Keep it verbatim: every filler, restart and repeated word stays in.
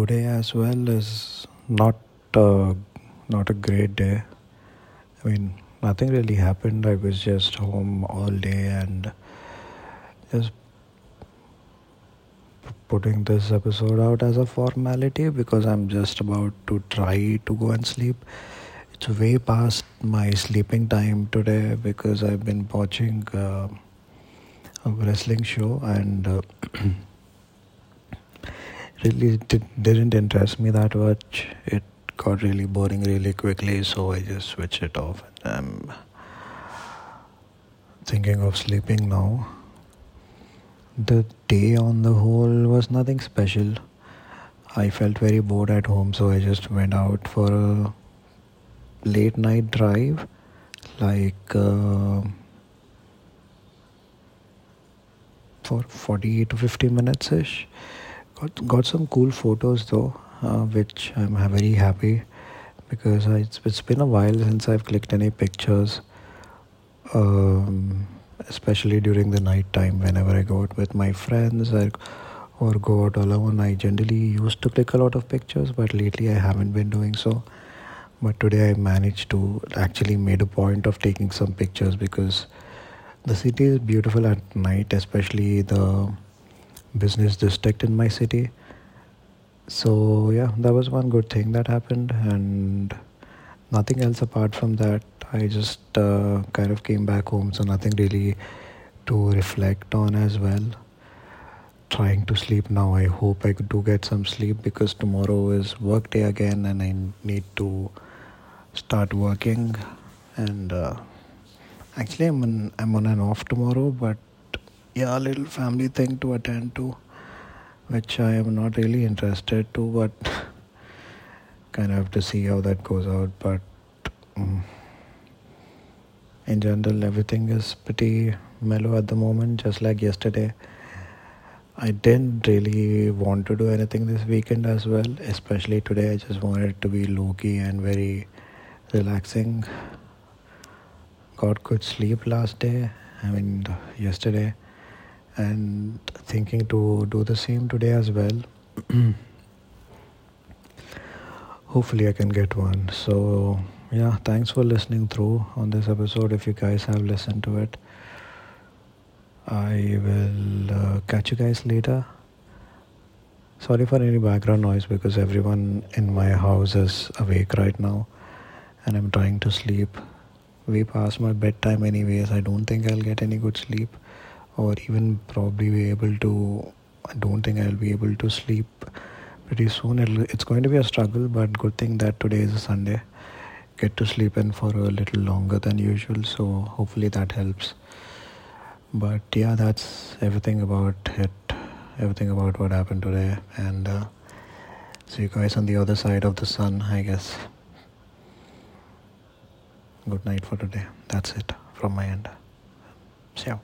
today as well is not uh, not a great day. I mean, nothing really happened. I was just home all day and just putting this episode out as a formality because I'm just about to try to go and sleep. It's way past my sleeping time today because I've been watching uh, a wrestling show and uh, really did, didn't interest me that much. It got really boring really quickly, so I just switched it off. I'm thinking of sleeping now. The day on the whole was nothing special. I felt very bored at home, so I just went out for a late night drive, like uh, for forty to fifty minutes ish. Got, got some cool photos though, uh, which I'm very happy because I, it's, it's been a while since I've clicked any pictures. Um, especially during the night time, whenever I go out with my friends or, or go out alone, I generally used to click a lot of pictures, but lately I haven't been doing so. But today I managed to actually made a point of taking some pictures because the city is beautiful at night, especially the business district in my city. So yeah, that was one good thing that happened, and nothing else apart from that. I just uh, kind of came back home, so nothing really to reflect on as well. Trying to sleep now. I hope I do get some sleep because tomorrow is work day again and I need to start working. And uh, actually I'm on, I'm on and off tomorrow, but yeah, a little family thing to attend to, which I am not really interested to, but kind of have to see how that goes out. But um, in general, everything is pretty mellow at the moment, just like yesterday. I didn't really want to do anything this weekend as well, especially today. I just wanted it to be low-key and very relaxing. Got good sleep last day, I mean yesterday, and thinking to do the same today as well. Hopefully I can get one. So yeah, thanks for listening through on this episode if you guys have listened to it. I will uh, catch you guys later. Sorry for any background noise because everyone in my house is awake right now and I'm trying to sleep. Way past my bedtime anyways. I don't think I'll get any good sleep, or even probably be able to, I don't think I'll be able to sleep pretty soon. It'll, it's going to be a struggle, but good thing that today is a Sunday. Get to sleep in for a little longer than usual, so hopefully that helps. But yeah, that's everything about it, everything about what happened today, and uh, see you guys on the other side of the sun, I guess. Good night for today. That's it from my end. See ya.